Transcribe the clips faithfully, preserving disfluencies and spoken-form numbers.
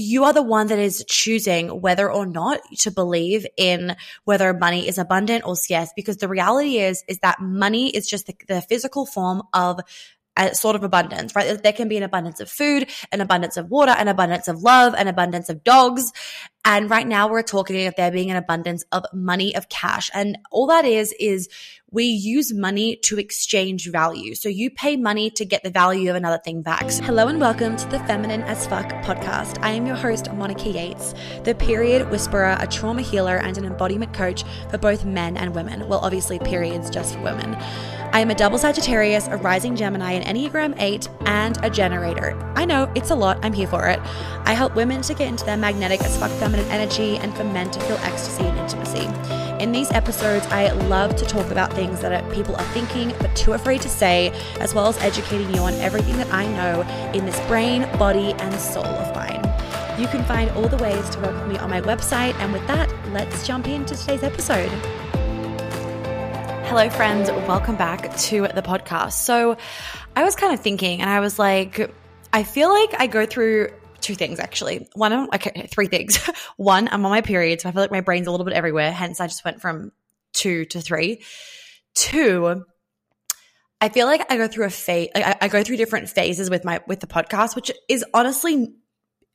You are the one that is choosing whether or not to believe in whether money is abundant or scarce, because the reality is, is that money is just the, the physical form of a sort of abundance, right? There can be an abundance of food, an abundance of water, an abundance of love, an abundance of dogs. And right now we're talking of there being an abundance of money, of cash. And all that is, is we use money to exchange value. So you pay money to get the value of another thing back. Hello and welcome to the Feminine as Fuck podcast. I am your host, Monica Yates, the period whisperer, a trauma healer, and an embodiment coach for both men and women. Well, obviously periods just for women. I am a double Sagittarius, a rising Gemini, an Enneagram eight, and a generator. I know, it's a lot. I'm here for it. I help women to get into their magnetic as fuck feminine energy and for men to feel ecstasy and intimacy. In these episodes, I love to talk about things that people are thinking but too afraid to say, as well as educating you on everything that I know in this brain, body, and soul of mine. You can find all the ways to work with me on my website. And with that, let's jump into today's episode. Hello, friends. Welcome back to the podcast. So I was kind of thinking, and I was like, I feel like I go through two things, actually. One, I'm, okay, three things. One, I'm on my period, so I feel like my brain's a little bit everywhere. Hence, I just went from two to three. Two, I feel like I go through a phase. Like I, I go through different phases with my with the podcast, which is honestly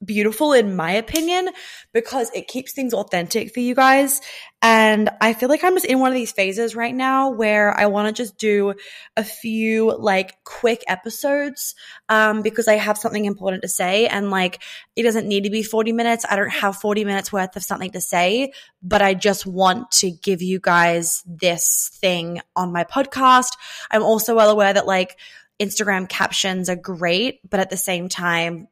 beautiful in my opinion, because it keeps things authentic for you guys. And I feel like I'm just in one of these phases right now where I want to just do a few like quick episodes um, because I have something important to say, and like it doesn't need to be forty minutes. I don't have forty minutes worth of something to say, but I just want to give you guys this thing on my podcast. I'm also well aware that like Instagram captions are great, but at the same time,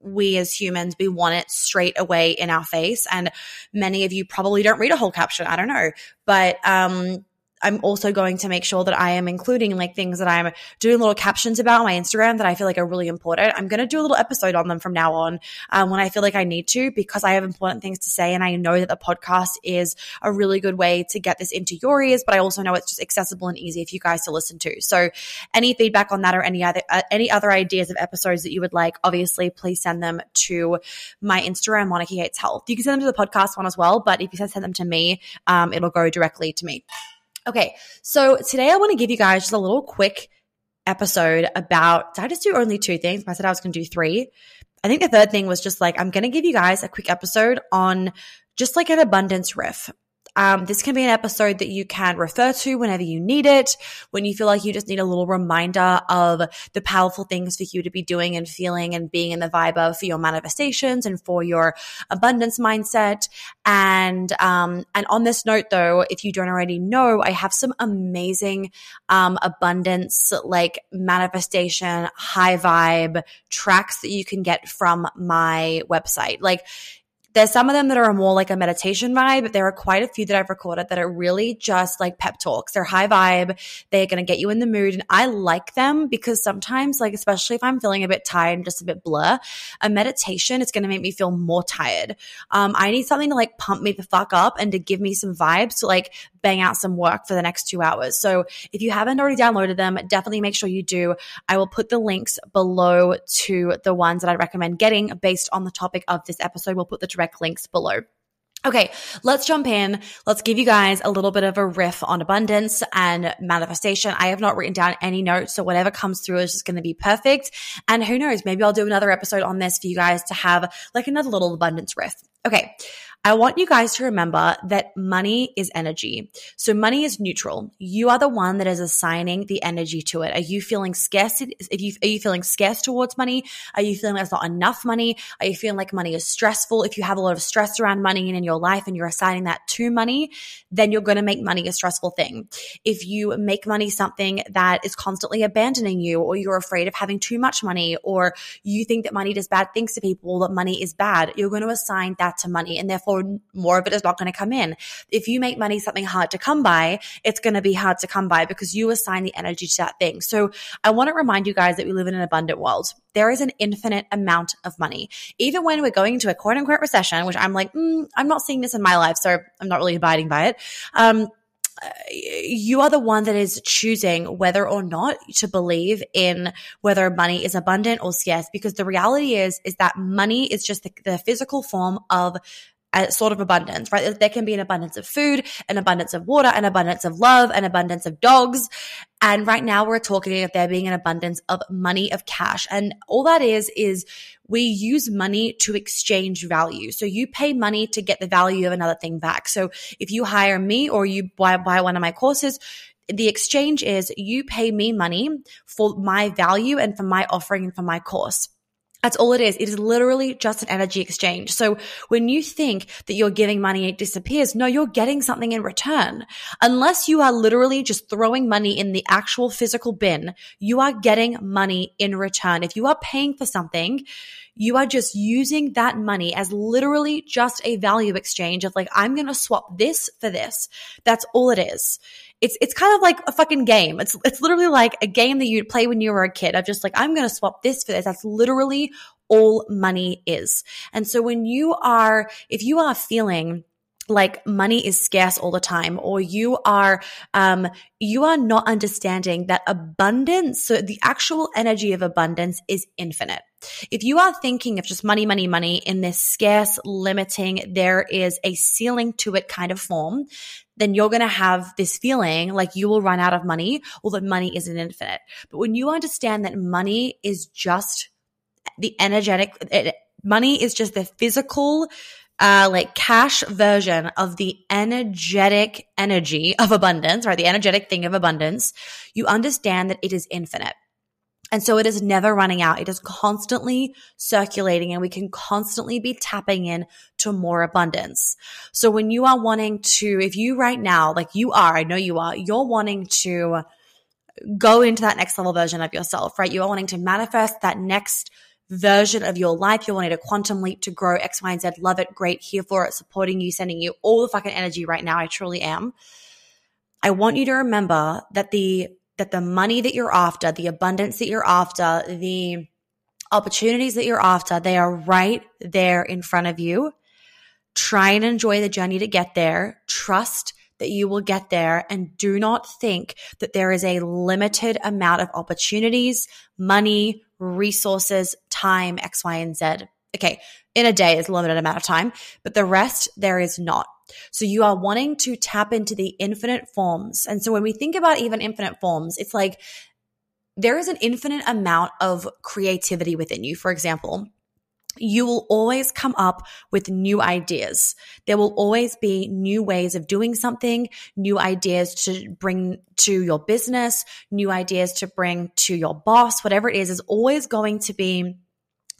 we as humans, we want it straight away in our face. And many of you probably don't read a whole caption. I don't know. But um, I'm also going to make sure that I am including like things that I'm doing little captions about on my Instagram that I feel like are really important. I'm going to do a little episode on them from now on um, when I feel like I need to, because I have important things to say. And I know that the podcast is a really good way to get this into your ears, but I also know it's just accessible and easy for you guys to listen to. So any feedback on that or any other, uh, any other ideas of episodes that you would like, obviously please send them to my Instagram, Monica Yates Health. You can send them to the podcast one as well, but if you send them to me, um, it'll go directly to me. Okay, so today I want to give you guys just a little quick episode about – did I just do only two things? I said I was going to do three. I think the third thing was just like I'm going to give you guys a quick episode on just like an abundance riff. Um, this can be an episode that you can refer to whenever you need it, when you feel like you just need a little reminder of the powerful things for you to be doing and feeling and being in the vibe of for your manifestations and for your abundance mindset. And um, and on this note, though, if you don't already know, I have some amazing um, abundance, like manifestation, high vibe tracks that you can get from my website. Like, there's some of them that are more like a meditation vibe, but there are quite a few that I've recorded that are really just like pep talks. They're high vibe. They're going to get you in the mood. And I like them because sometimes, like, especially if I'm feeling a bit tired and just a bit blur, a meditation is going to make me feel more tired. Um, I need something to like pump me the fuck up and to give me some vibes to like bang out some work for the next two hours. So if you haven't already downloaded them, definitely make sure you do. I will put the links below to the ones that I recommend getting based on the topic of this episode. We'll put the direct links below. Okay, let's jump in. Let's give you guys a little bit of a riff on abundance and manifestation. I have not written down any notes, so whatever comes through is just going to be perfect. And who knows, maybe I'll do another episode on this for you guys to have like another little abundance riff. Okay, I want you guys to remember that money is energy. So money is neutral. You are the one that is assigning the energy to it. Are you feeling scarce? If you, are you feeling scarce towards money? Are you feeling like there's not enough money? Are you feeling like money is stressful? If you have a lot of stress around money and in your life and you're assigning that to money, then you're going to make money a stressful thing. If you make money something that is constantly abandoning you, or you're afraid of having too much money, or you think that money does bad things to people, that money is bad, you're going to assign that to money, and therefore more of it is not going to come in. If you make money something hard to come by, it's going to be hard to come by because you assign the energy to that thing. So I want to remind you guys that we live in an abundant world. There is an infinite amount of money. Even when we're going into a quote unquote recession, which I'm like, mm, I'm not seeing this in my life, so I'm not really abiding by it. Um, you are the one that is choosing whether or not to believe in whether money is abundant or scarce, because the reality is is that money is just the, the physical form of a sort of abundance, right? There can be an abundance of food, an abundance of water, an abundance of love, an abundance of dogs. And right now we're talking of there being an abundance of money, of cash. And all that is, is we use money to exchange value. So you pay money to get the value of another thing back. So if you hire me or you buy, buy one of my courses, the exchange is you pay me money for my value and for my offering and for my course. That's all it is. It is literally just an energy exchange. So when you think that you're giving money and it disappears, no, you're getting something in return. Unless you are literally just throwing money in the actual physical bin, you are getting money in return. If you are paying for something, you are just using that money as literally just a value exchange of like, I'm going to swap this for this. That's all it is. It's it's kind of like a fucking game. It's it's literally like a game that you'd play when you were a kid. I'm just like, I'm going to swap this for this. That's literally all money is. And so when you are, if you are feeling like money is scarce all the time, or you are, um, you are not understanding that abundance, so the actual energy of abundance is infinite. If you are thinking of just money, money, money in this scarce, limiting, there is a ceiling to it kind of form, then you're going to have this feeling like you will run out of money or that money isn't infinite. But when you understand that money is just the energetic, it, money is just the physical, uh, like cash version of the energetic energy of abundance, right? The energetic thing of abundance, you understand that it is infinite. And so it is never running out. It is constantly circulating, and we can constantly be tapping in to more abundance. So when you are wanting to, if you right now, like you are, I know you are, you're wanting to go into that next level version of yourself, right? You are wanting to manifest that next version of your life. You're wanting to quantum leap, to grow X, Y, and Z. Love it. Great. Here for it. Supporting you, sending you all the fucking energy right now. I truly am. I want you to remember that the that the money that you're after, the abundance that you're after, the opportunities that you're after, they are right there in front of you. Try and enjoy the journey to get there. Trust that you will get there, and do not think that there is a limited amount of opportunities, money, resources, time, X, Y, and Z. Okay, in a day is a limited amount of time, but the rest there is not. So you are wanting to tap into the infinite forms. And so when we think about even infinite forms, it's like there is an infinite amount of creativity within you. For example, you will always come up with new ideas. There will always be new ways of doing something, new ideas to bring to your business, new ideas to bring to your boss, whatever it is, is always going to be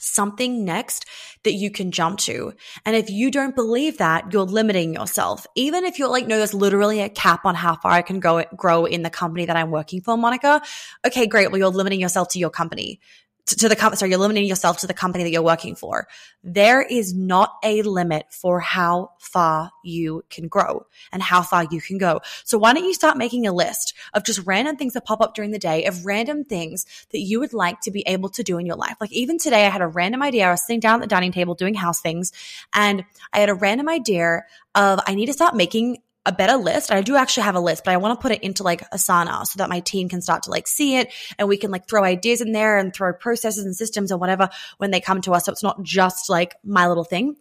something next that you can jump to. And if you don't believe that, you're limiting yourself. Even if you're like, no, there's literally a cap on how far I can go grow in the company that I'm working for, Monica. Okay, great. Well, you're limiting yourself to your company, to, to the company. Sorry, you're limiting yourself to the company that you're working for. There is not a limit for how far you can grow and how far you can go. So why don't you start making a list of just random things that pop up during the day, of random things that you would like to be able to do in your life. Like even today, I had a random idea. I was sitting down at the dining table doing house things, and I had a random idea of I need to start making a better list. I do actually have a list, but I want to put it into like Asana so that my team can start to like see it, and we can like throw ideas in there and throw processes and systems or whatever when they come to us. So it's not just like my little thing.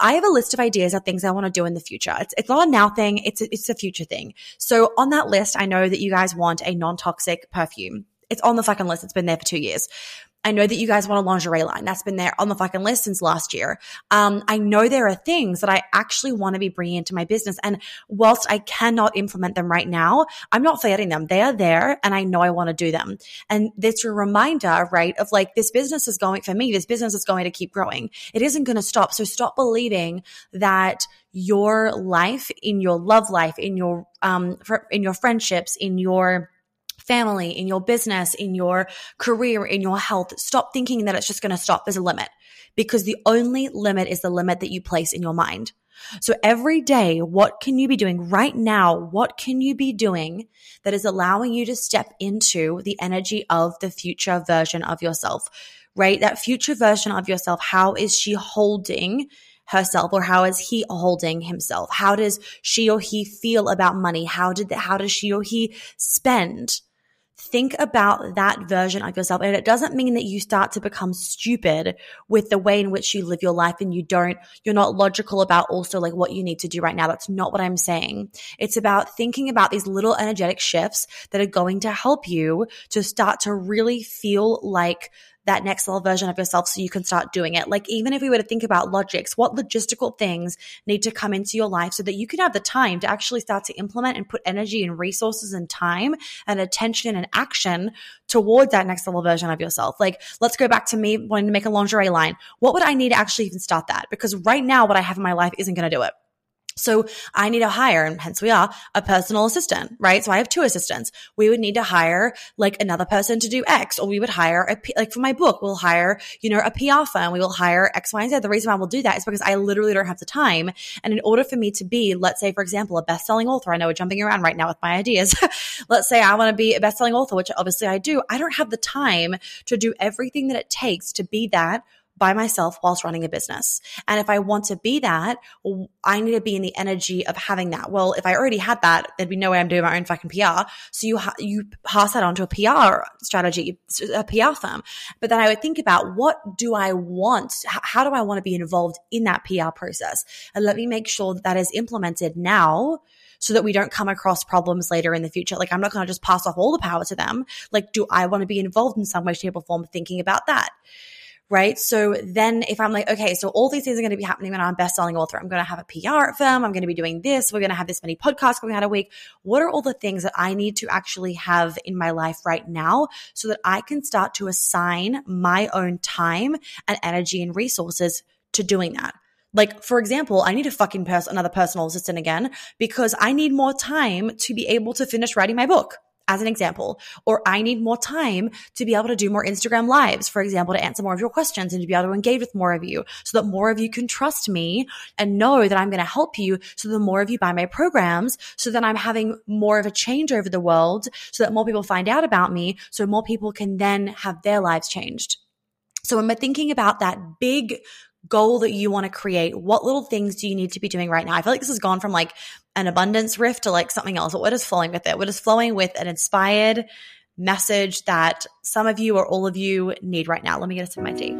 I have a list of ideas of things I want to do in the future. It's, it's not a now thing. It's a, it's a future thing. So on that list, I know that you guys want a non-toxic perfume. It's on the fucking list. It's been there for two years. I know that you guys want a lingerie line. That's been there on the fucking list since last year. Um, I know there are things that I actually want to be bringing into my business. And whilst I cannot implement them right now, I'm not forgetting them. They are there, and I know I want to do them. And it's a reminder, right, of like this business is going, for me, this business is going to keep growing. It isn't going to stop. So stop believing that your life, in your love life, in your um, in your friendships, in your family, in your business, in your career, in your health, stop thinking that it's just going to stop as a limit, because the only limit is the limit that you place in your mind. So every day, what can you be doing right now? What can you be doing that is allowing you to step into the energy of the future version of yourself, right? That future version of yourself, how is she holding herself, or how is he holding himself? How does she or he feel about money? How did the, how does she or he spend? Think about that version of yourself. And it doesn't mean that you start to become stupid with the way in which you live your life and you don't, you're not logical about also like what you need to do right now. That's not what I'm saying. It's about thinking about these little energetic shifts that are going to help you to start to really feel like that next level version of yourself so you can start doing it. Like even if we were to think about logics, what logistical things need to come into your life so that you can have the time to actually start to implement and put energy and resources and time and attention and action towards that next level version of yourself. Like let's go back to me wanting to make a lingerie line. What would I need to actually even start that? Because right now what I have in my life isn't going to do it. So I need to hire, and hence we are, a personal assistant, right? So I have two assistants. We would need to hire like another person to do X, or we would hire, a P- like for my book, we'll hire, you know, a P R firm. We will hire X, Y, and Z. The reason why we'll do that is because I literally don't have the time. And in order for me to be, let's say, for example, a best-selling author, I know we're jumping around right now with my ideas. Let's say I want to be a best-selling author, which obviously I do. I don't have the time to do everything that it takes to be that by myself whilst running a business. And if I want to be that, I need to be in the energy of having that. Well, if I already had that, there'd be no way I'm doing my own fucking P R. So you, ha- you pass that on to a P R strategy, a P R firm. But then I would think about what do I want? H- how do I want to be involved in that P R process? And let me make sure that, that is implemented now so that we don't come across problems later in the future. Like I'm not going to just pass off all the power to them. Like, do I want to be involved in some way, shape, or form thinking about that? Right? So then if I'm like, okay, so all these things are going to be happening when I'm a best-selling author. I'm going to have a P R firm. I'm going to be doing this. We're going to have this many podcasts going out a week. What are all the things that I need to actually have in my life right now so that I can start to assign my own time and energy and resources to doing that? Like, for example, I need a fucking person, another personal assistant again, because I need more time to be able to finish writing my book, as an example, or I need more time to be able to do more Instagram lives, for example, to answer more of your questions and to be able to engage with more of you so that more of you can trust me and know that I'm going to help you. So the more of you buy my programs, so that I'm having more of a change over the world so that more people find out about me. So more people can then have their lives changed. So when we're thinking about that big goal that you want to create, what little things do you need to be doing right now? I feel like this has gone from like an abundance riff to like something else. But what is flowing with it? What is flowing with an inspired message that some of you or all of you need right now? Let me get a sip of my tea.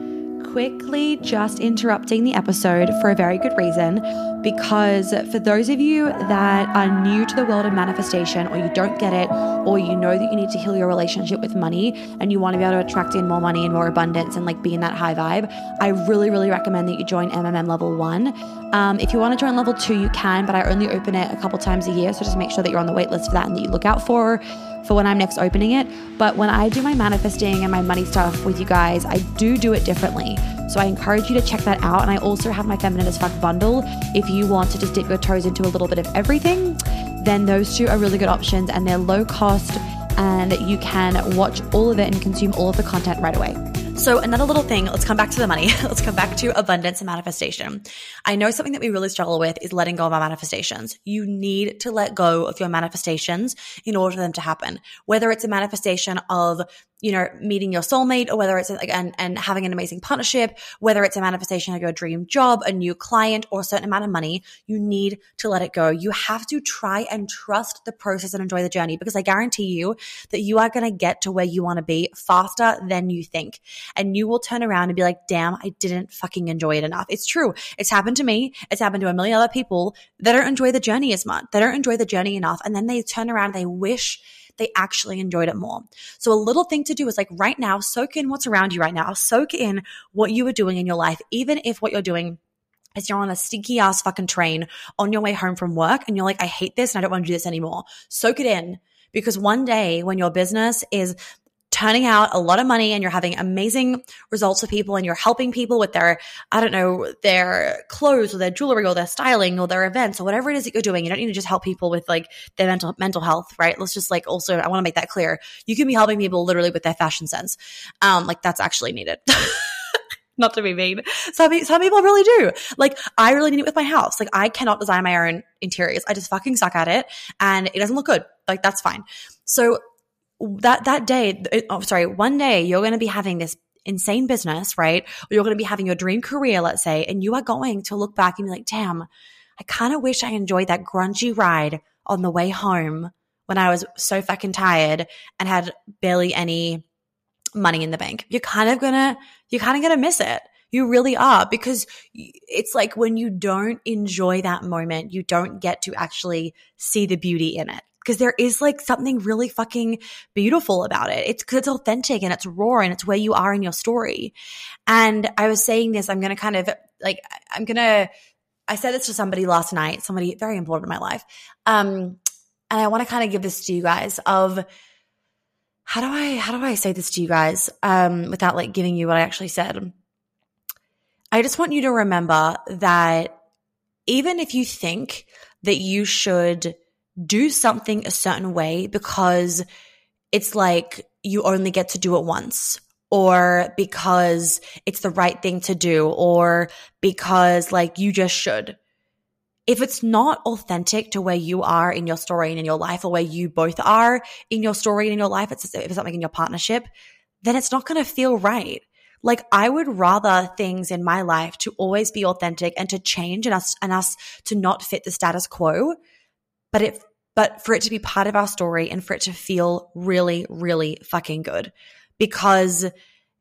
Quickly just interrupting the episode for a very good reason, because for those of you that are new to the world of manifestation, or you don't get it, or you know that you need to heal your relationship with money and you want to be able to attract in more money and more abundance and like be in that high vibe, I really, really recommend that you join M M M level one. Um, if you want to join level two, you can, but I only open it a couple times a year. So just make sure that you're on the wait list for that and that you look out for for when I'm next opening it. But when I do my manifesting and my money stuff with you guys, I do do it differently. So I encourage you to check that out. And I also have my Feminine as Fuck bundle. If you want to just dip your toes into a little bit of everything, then those two are really good options and they're low cost and you can watch all of it and consume all of the content right away. So another little thing, let's come back to the money. Let's come back to abundance and manifestation. I know something that we really struggle with is letting go of our manifestations. You need to let go of your manifestations in order for them to happen. Whether it's a manifestation of, you know, meeting your soulmate, or whether it's like, and, and having an amazing partnership, whether it's a manifestation of your dream job, a new client, or a certain amount of money, you need to let it go. You have to try and trust the process and enjoy the journey, because I guarantee you that you are going to get to where you want to be faster than you think. And you will turn around and be like, damn, I didn't fucking enjoy it enough. It's true. It's happened to me. It's happened to a million other people that don't enjoy the journey as much. They don't enjoy the journey enough. And then they turn around and they wish they actually enjoyed it more. So a little thing to do is like right now, soak in what's around you right now. Soak in what you were doing in your life, even if what you're doing is you're on a stinky ass fucking train on your way home from work and you're like, I hate this and I don't want to do this anymore. Soak it in, because one day when your business is turning out a lot of money and you're having amazing results for people and you're helping people with their, I don't know, their clothes or their jewelry or their styling or their events or whatever it is that you're doing. You don't need to just help people with like their mental mental health, right? Let's just like also, I want to make that clear. You can be helping people literally with their fashion sense. Um, like that's actually needed. Not to be mean. Some, some people really do. Like I really need it with my house. Like I cannot design my own interiors. I just fucking suck at it and it doesn't look good. Like that's fine. So that that day, oh, sorry, one day you're going to be having this insane business, right? Or you're going to be having your dream career, let's say, and you are going to look back and be like, damn, I kind of wish I enjoyed that grungy ride on the way home when I was so fucking tired and had barely any money in the bank. You're kind of going to, you're kind of going to miss it. You really are, because it's like when you don't enjoy that moment, you don't get to actually see the beauty in it, because there is like something really fucking beautiful about it. It's because it's authentic and it's raw and it's where you are in your story. And I was saying this, I'm going to kind of like, I'm going to, I said this to somebody last night, somebody very important in my life. Um, and I want to kind of give this to you guys of how do I, how do I say this to you guys um, without like giving you what I actually said? I just want you to remember that even if you think that you should do something a certain way because it's like you only get to do it once, or because it's the right thing to do, or because like you just should, if it's not authentic to where you are in your story and in your life, or where you both are in your story and in your life, it's, if it's not like in your partnership, then it's not going to feel right. Like I would rather things in my life to always be authentic and to change and us and us to not fit the status quo, but it but for it to be part of our story and for it to feel really, really fucking good, because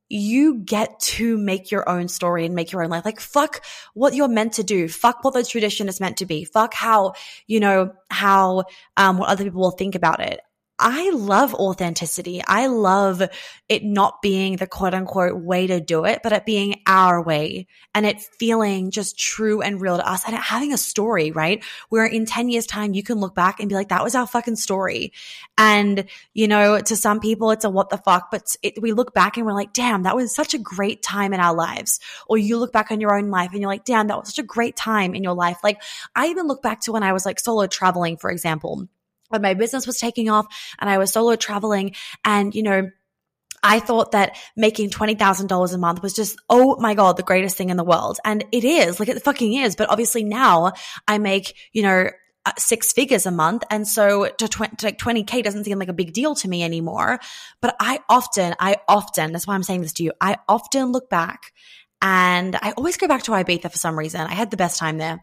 you get to make your own story and make your own life. Like fuck what you're meant to do. Fuck what the tradition is meant to be. Fuck how, you know, how um, what other people will think about it. I love authenticity. I love it not being the quote unquote way to do it, but it being our way and it feeling just true and real to us and it having a story, right? Where in ten years time, you can look back and be like, that was our fucking story. And, you know, to some people it's a what the fuck, but it, we look back and we're like, damn, that was such a great time in our lives. Or you look back on your own life and you're like, damn, that was such a great time in your life. Like I even look back to when I was like solo traveling, for example, when my business was taking off and I was solo traveling and, you know, I thought that making twenty thousand dollars a month was just, oh my God, the greatest thing in the world. And it is, like it fucking is. But obviously now I make, you know, six figures a month. And so to, tw- to like twenty K doesn't seem like a big deal to me anymore. But I often, I often, that's why I'm saying this to you, I often look back and I always go back to Ibiza for some reason. I had the best time there.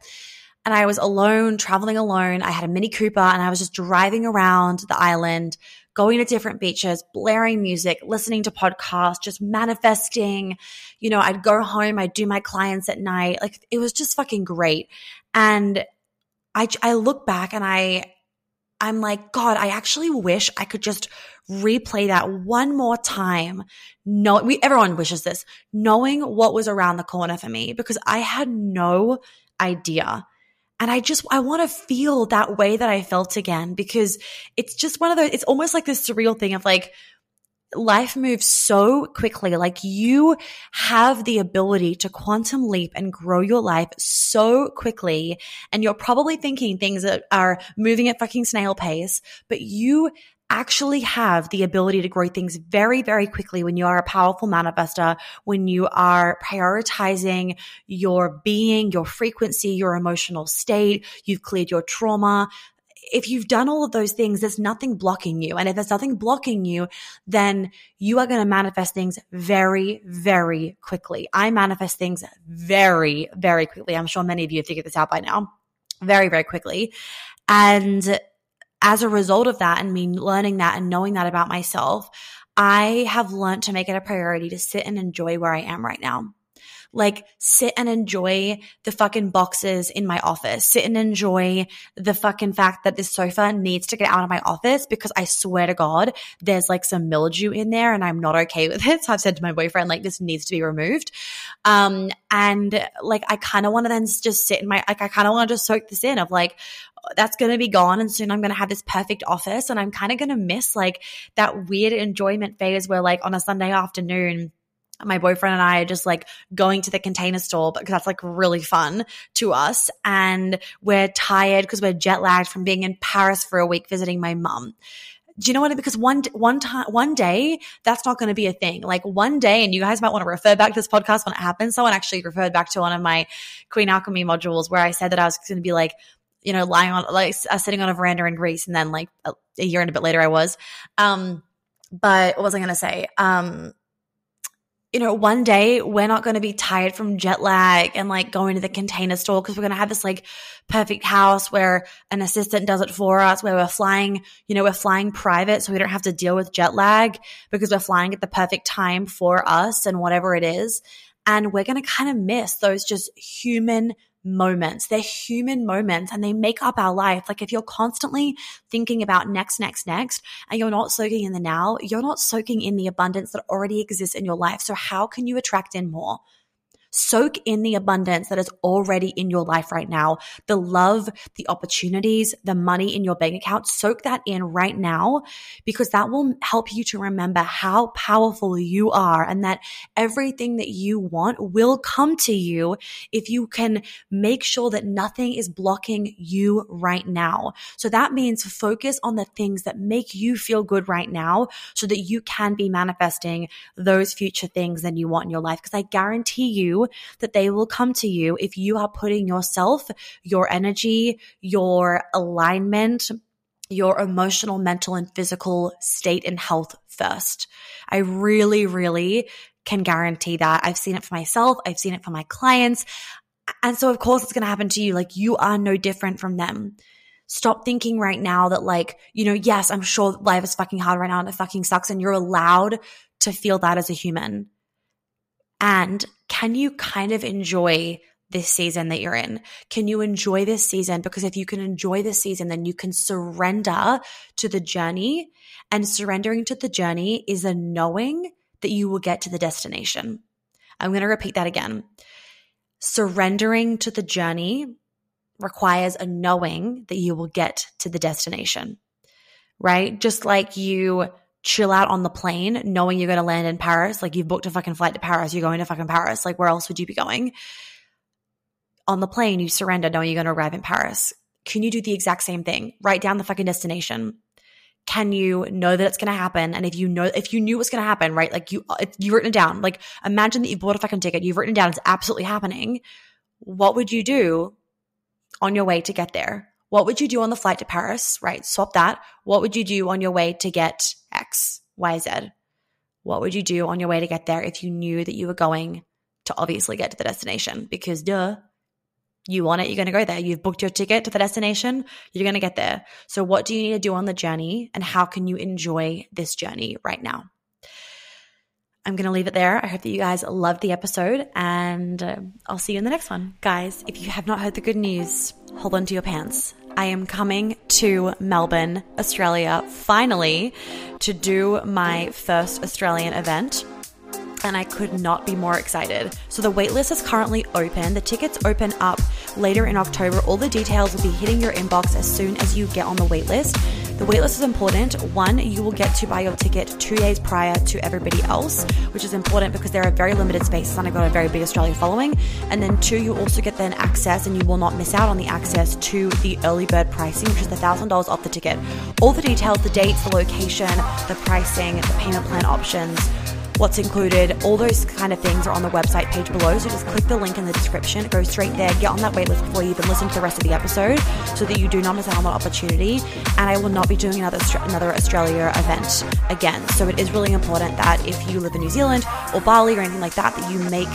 And I was alone, traveling alone. I had a Mini Cooper and I was just driving around the island, going to different beaches, blaring music, listening to podcasts, just manifesting. You know, I'd go home, I'd do my clients at night. Like it was just fucking great. And I, I look back and I, I'm like, God, I actually wish I could just replay that one more time. No, we, everyone wishes this, knowing what was around the corner for me, because I had no idea. And I just, I want to feel that way that I felt again, because it's just one of those, it's almost like this surreal thing of like life moves so quickly. Like you have the ability to quantum leap and grow your life so quickly. And you're probably thinking things that are moving at fucking snail pace, but you actually have the ability to grow things very, very quickly when you are a powerful manifester, when you are prioritizing your being, your frequency, your emotional state, you've cleared your trauma. If you've done all of those things, there's nothing blocking you. And if there's nothing blocking you, then you are going to manifest things very, very quickly. I manifest things very, very quickly. I'm sure many of you have figured this out by now. Very, very quickly. And as a result of that and me learning that and knowing that about myself, I have learned to make it a priority to sit and enjoy where I am right now. Like sit and enjoy the fucking boxes in my office. Sit and enjoy the fucking fact that this sofa needs to get out of my office, because I swear to God, there's like some mildew in there and I'm not okay with it. So I've said to my boyfriend, like this needs to be removed. Um, and like, I kind of want to then just sit in my, like, I kind of want to just soak this in of like, that's going to be gone. And soon I'm going to have this perfect office. And I'm kind of going to miss like that weird enjoyment phase where like on a Sunday afternoon, my boyfriend and I are just like going to the Container Store, because that's like really fun to us. And we're tired because we're jet lagged from being in Paris for a week visiting my mom. Do you know what I mean? Because one, one time, one day, that's not going to be a thing. Like one day, and you guys might want to refer back to this podcast when it happens. Someone actually referred back to one of my Queen Alchemy modules where I said that I was going to be like, you know, lying on, like uh, sitting on a veranda in Greece. And then like a, a year and a bit later I was. Um, but what was I going to say? Um, you know, one day we're not going to be tired from jet lag and like going to the Container Store because we're going to have this like perfect house where an assistant does it for us, where we're flying, you know, we're flying private so we don't have to deal with jet lag because we're flying at the perfect time for us and whatever it is. And we're going to kind of miss those just human moments. They're human moments and they make up our life. Like if you're constantly thinking about next, next, next, and you're not soaking in the now, you're not soaking in the abundance that already exists in your life. So how can you attract in more? Soak in the abundance that is already in your life right now. The love, the opportunities, the money in your bank account, soak that in right now because that will help you to remember how powerful you are and that everything that you want will come to you if you can make sure that nothing is blocking you right now. So that means focus on the things that make you feel good right now so that you can be manifesting those future things that you want in your life because I guarantee you that they will come to you if you are putting yourself, your energy, your alignment, your emotional, mental, and physical state and health first. I really, really can guarantee that. I've seen it for myself. I've seen it for my clients. And so, of course, it's going to happen to you. Like you are no different from them. Stop thinking right now that like, you know, yes, I'm sure life is fucking hard right now and it fucking sucks and you're allowed to feel that as a human. And can you kind of enjoy this season that you're in? Can you enjoy this season? Because if you can enjoy this season, then you can surrender to the journey. And surrendering to the journey is a knowing that you will get to the destination. I'm going to repeat that again. Surrendering to the journey requires a knowing that you will get to the destination, right? Just like you chill out on the plane knowing you're going to land in Paris. Like you've booked a fucking flight to Paris. You're going to fucking Paris. Like where else would you be going? On the plane, you surrender knowing you're going to arrive in Paris. Can you do the exact same thing? Write down the fucking destination. Can you know that it's going to happen? And if you know, if you knew what's going to happen, right? Like you, you've written it down. Like imagine that you bought a fucking ticket. You've written it down. It's absolutely happening. What would you do on your way to get there? What would you do on the flight to Paris, right? Swap that. What would you do on your way to get X, Y, Z? What would you do on your way to get there if you knew that you were going to obviously get to the destination? Because duh, you want it, you're going to go there. You've booked your ticket to the destination, you're going to get there. So what do you need to do on the journey and how can you enjoy this journey right now? I'm going to leave it there. I hope that you guys loved the episode and uh, I'll see you in the next one. Guys, if you have not heard the good news, hold on to your pants. I am coming to Melbourne, Australia, finally, to do my first Australian event. And I could not be more excited. So the waitlist is currently open. The tickets open up later in October. All the details will be hitting your inbox as soon as you get on the waitlist. The waitlist is important. One, you will get to buy your ticket two days prior to everybody else, which is important because there are very limited spaces and I've got a very big Australian following. And then two, you also get then access and you will not miss out on the access to the early bird pricing, which is the one thousand dollars off the ticket. All the details, the dates, the location, the pricing, the payment plan options, what's included, all those kind of things are on the website page below. So just click the link in the description, go straight there, get on that waitlist before you even listen to the rest of the episode so that you do not miss out on that opportunity. And I will not be doing another, another Australia event again. So it is really important that if you live in New Zealand or Bali or anything like that, that you make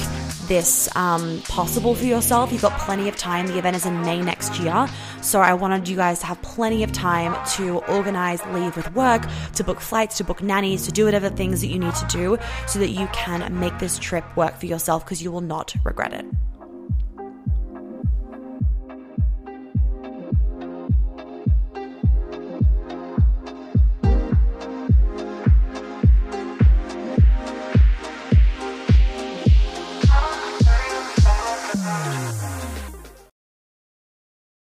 this um, possible for yourself. You've got plenty of time. The event is in May next year. So I wanted you guys to have plenty of time to organize leave with work, to book flights, to book nannies, to do whatever things that you need to do so that you can make this trip work for yourself because you will not regret it.